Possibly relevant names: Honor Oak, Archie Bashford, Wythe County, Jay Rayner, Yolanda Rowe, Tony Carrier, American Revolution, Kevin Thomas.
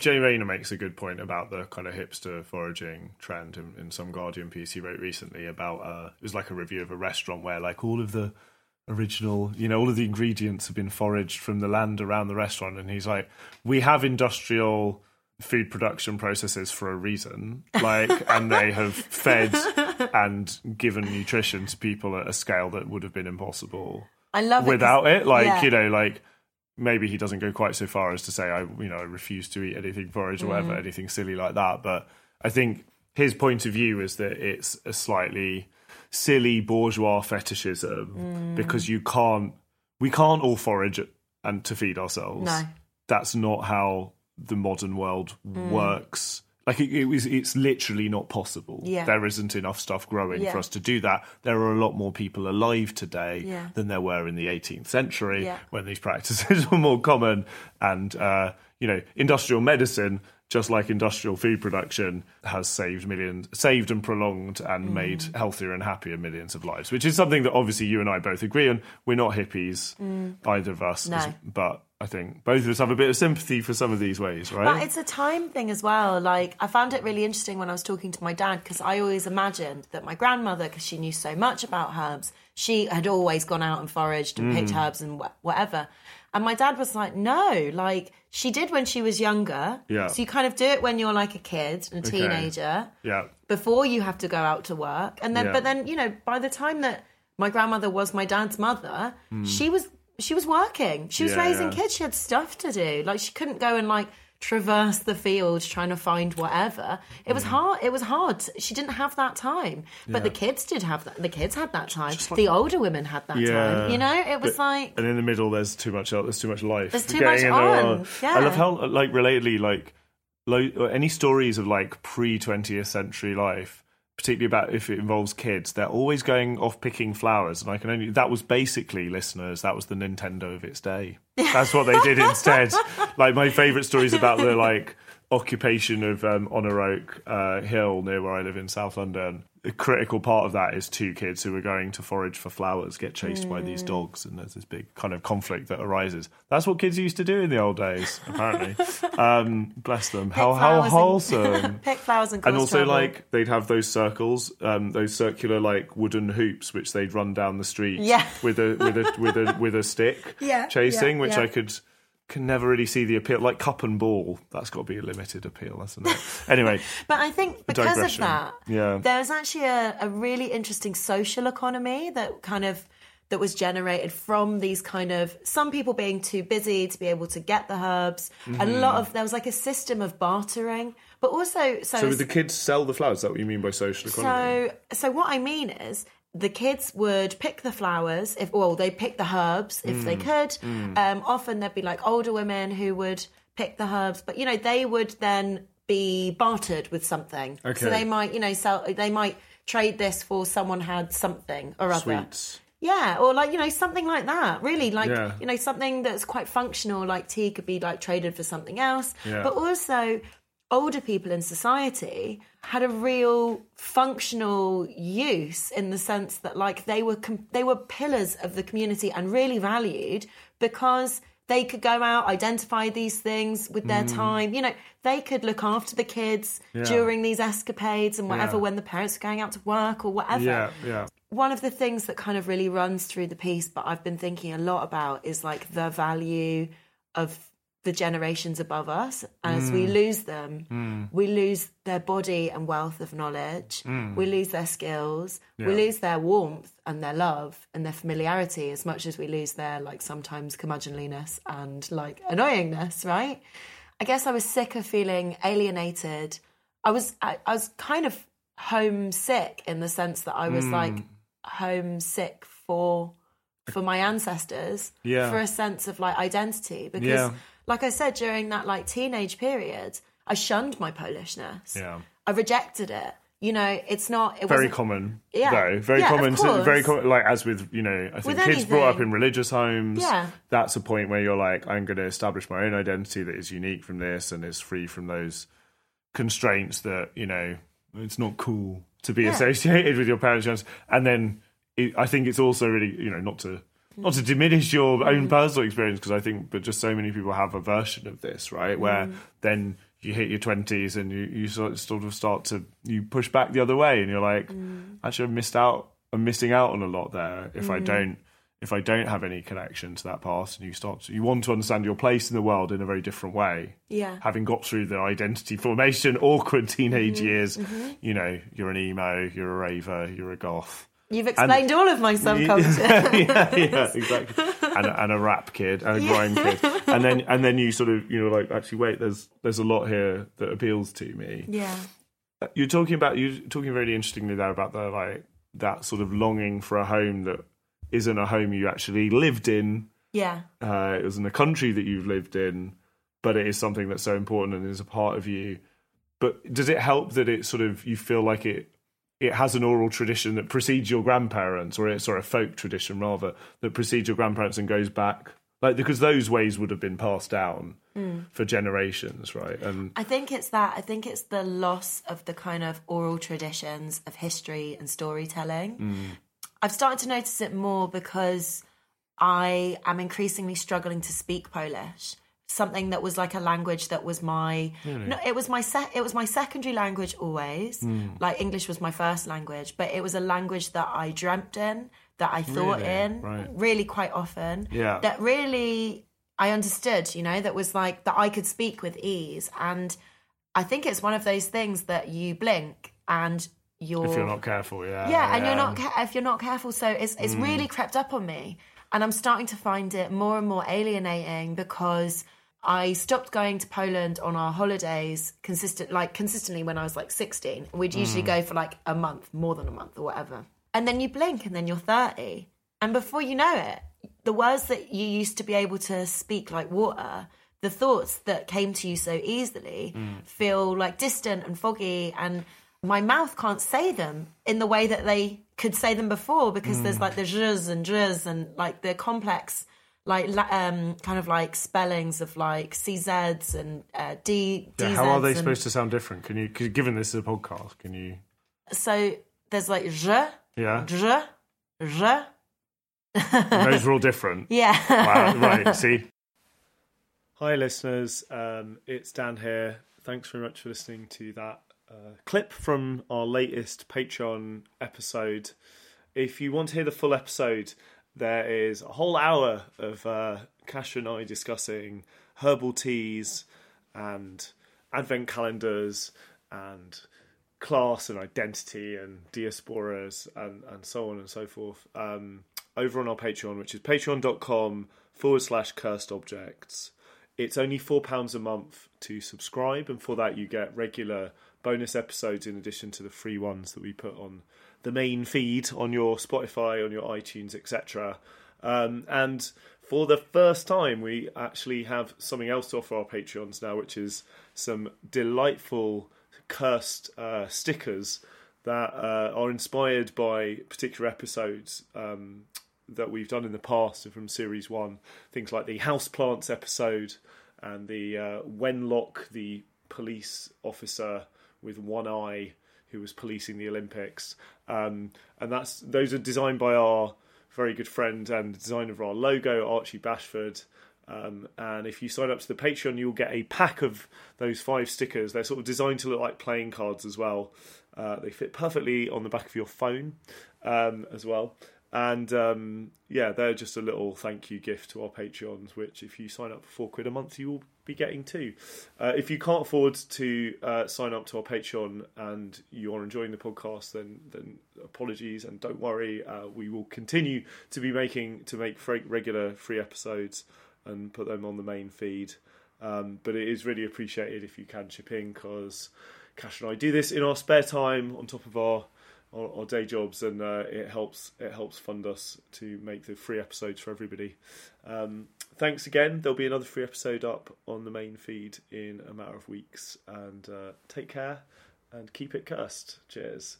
Jay Rayner makes a good point about the kind of hipster foraging trend in some Guardian piece he wrote recently about, it was like a review of a restaurant where like all of the original, you know, all of the ingredients have been foraged from the land around the restaurant. And he's like, we have industrial food production processes for a reason, like, and they have fed and given nutrition to people at a scale that would have been impossible without it. Like, yeah. You know, like, maybe he doesn't go quite so far as to say, I refuse to eat anything porridge or whatever, anything silly like that. But I think his point of view is that it's a slightly silly bourgeois fetishism because we can't all forage and to feed ourselves. No. That's not how the modern world works. Like it's literally not possible. Yeah. There isn't enough stuff growing for us to do that. There are a lot more people alive today than there were in the 18th century when these practices were more common. And, you know, industrial medicine, just like industrial food production, has saved and prolonged and made healthier and happier millions of lives, which is something that obviously you and I both agree on. We're not hippies, either of us, but I think both of us have a bit of sympathy for some of these ways, right? But it's a time thing as well. Like, I found it really interesting when I was talking to my dad, because I always imagined that my grandmother, because she knew so much about herbs, she had always gone out and foraged and picked herbs and whatever. And my dad was like, no, like, she did when she was younger. Yeah. So you kind of do it when you're like a kid and a teenager. Yeah. Before you have to go out to work. And then, but then, you know, by the time that my grandmother was my dad's mother, she was working. She was raising kids. She had stuff to do. Like, she couldn't go and, like, traverse the field trying to find whatever. It was hard. It was hard. She didn't have that time. But the kids did have that. The kids had that time. Like, the older women had that time. You know? It was like... And in the middle, there's too much life. There's too much on. Yeah. I love how, like, relatedly, like, any stories of, like, pre-20th century life, particularly about if it involves kids, they're always going off picking flowers. And that was basically, listeners, that was the Nintendo of its day. That's what they did instead. Like, my favourite stories about the, like, occupation of Honor Oak Hill near where I live in South London. A critical part of that is two kids who are going to forage for flowers get chased by these dogs, and there's this big kind of conflict that arises. That's what kids used to do in the old days, apparently. Bless them. How wholesome. Pick flowers and cause And also, trouble. Like, they'd have those circles, those circular, like, wooden hoops, which they'd run down the street with a stick chasing, which I could... Can never really see the appeal, like cup and ball. That's got to be a limited appeal, hasn't it? Anyway, but I think because of that, there's actually a really interesting social economy that was generated from these kind of some people being too busy to be able to get the herbs. There was like a system of bartering, but also so would the kids sell the flowers? Is that what you mean by social economy? So what I mean is, the kids would pick the flowers, they pick the herbs if they could. Often there'd be like older women who would pick the herbs, but you know they would then be bartered with something. Okay. So they might, you know, they might trade this for someone had something or other. Sweets. Yeah, or like, you know, something like that. Really, like, you know, something that's quite functional, like tea could be like traded for something else. Yeah. But also, older people in society had a real functional use in the sense that, like, they were pillars of the community and really valued because they could go out, identify these things with their time. You know, they could look after the kids during these escapades and whatever when the parents were going out to work or whatever. Yeah, yeah. One of the things that kind of really runs through the piece, but I've been thinking a lot about, is, like, the value of the generations above us. As we lose them, we lose their body and wealth of knowledge, we lose their skills, we lose their warmth and their love and their familiarity, as much as we lose their, like, sometimes curmudgeonliness and, like, annoyingness, right? I guess I was sick of feeling alienated. I was kind of homesick in the sense that I was, like, homesick for my ancestors, for a sense of, like, identity, because... Yeah. Like I said, during that, like, teenage period, I shunned my Polishness. Yeah. I rejected it. You know, it's not... It very common, though. Very common. Very common, like, as with, you know, I think kids brought up in religious homes, that's a point where you're like, I'm going to establish my own identity that is unique from this and is free from those constraints that, you know, it's not cool to be associated with your parents. And then I think it's also really, you know, not to... Not to diminish your own personal experience, because I think, but just so many people have a version of this, right? Where then you hit your 20s and you sort of start to, you push back the other way, and you're like, actually, I'm missing out on a lot there if I don't have any connection to that past. And you want to understand your place in the world in a very different way. Yeah. Having got through the identity formation, awkward teenage years, you know, you're an emo, you're a raver, you're a goth. You've explained all of my subculture. Yeah, exactly. And a rap kid, and a grime kid. And then you sort of, you know, like, actually, wait, there's a lot here that appeals to me. Yeah. You're talking really interestingly there about the, like, that sort of longing for a home that isn't a home you actually lived in. Yeah. It was in a country that you've lived in, but it is something that's so important and is a part of you. But does it help that it sort of, you feel like it has an oral tradition that precedes your grandparents, or it's a folk tradition rather, that precedes your grandparents and goes back? Like, because those ways would have been passed down for generations, right? And I think it's the loss of the kind of oral traditions of history and storytelling. I've started to notice it more because I am increasingly struggling to speak Polish, something that was like a language that was my... Really? No, it was my secondary language always. Like, English was my first language, but it was a language that I dreamt in, that I thought in, really quite often, that really I understood, you know, that was like, that I could speak with ease. And I think it's one of those things that you blink and... If you're not careful, and if you're not careful, so it's really crept up on me, and I'm starting to find it more and more alienating, because I stopped going to Poland on our holidays consistently when I was like 16. We'd usually go for like a month, more than a month or whatever, and then you blink, and then you're 30, and before you know it, the words that you used to be able to speak like water, the thoughts that came to you so easily, feel like distant and foggy, and my mouth can't say them in the way that they could say them before, because there's like the zhs and js and like the complex, like kind of like spellings of like czs and d. Yeah, how are they supposed to sound different? Can you, given this is a podcast, can you? So there's like zh, zh, zh. Those are all different. Yeah. Wow, right. See. Hi, listeners. It's Dan here. Thanks very much for listening to that. Clip from our latest Patreon episode. If you want to hear the full episode, there is a whole hour of Kasia and I discussing herbal teas and advent calendars and class and identity and diasporas and so on and so forth, over on our Patreon, which is patreon.com/cursedobjects. It's only £4 a month to subscribe, and for that you get regular bonus episodes in addition to the free ones that we put on the main feed, on your Spotify, on your iTunes, etc. And for the first time, we actually have something else to offer our Patreons now, which is some delightful cursed stickers that are inspired by particular episodes that we've done in the past from Series 1. Things like the Houseplants episode and the Wenlock, the police officer with one eye, who was policing the Olympics, and those are designed by our very good friend and designer of our logo, Archie Bashford. And if you sign up to the Patreon, you'll get a pack of those 5 stickers. They're sort of designed to look like playing cards as well. They fit perfectly on the back of your phone as well. And they're just a little thank you gift to our Patreons, which if you sign up for £4 a month, you will be getting too. If you can't afford to sign up to our Patreon and you are enjoying the podcast, then apologies, and don't worry, we will continue to be make regular free episodes and put them on the main feed. But it is really appreciated if you can chip in, because Kash and I do this in our spare time on top of our day jobs, and it helps fund us to make the free episodes for everybody. Thanks again. There'll be another free episode up on the main feed in a matter of weeks, and take care and keep it cursed. Cheers.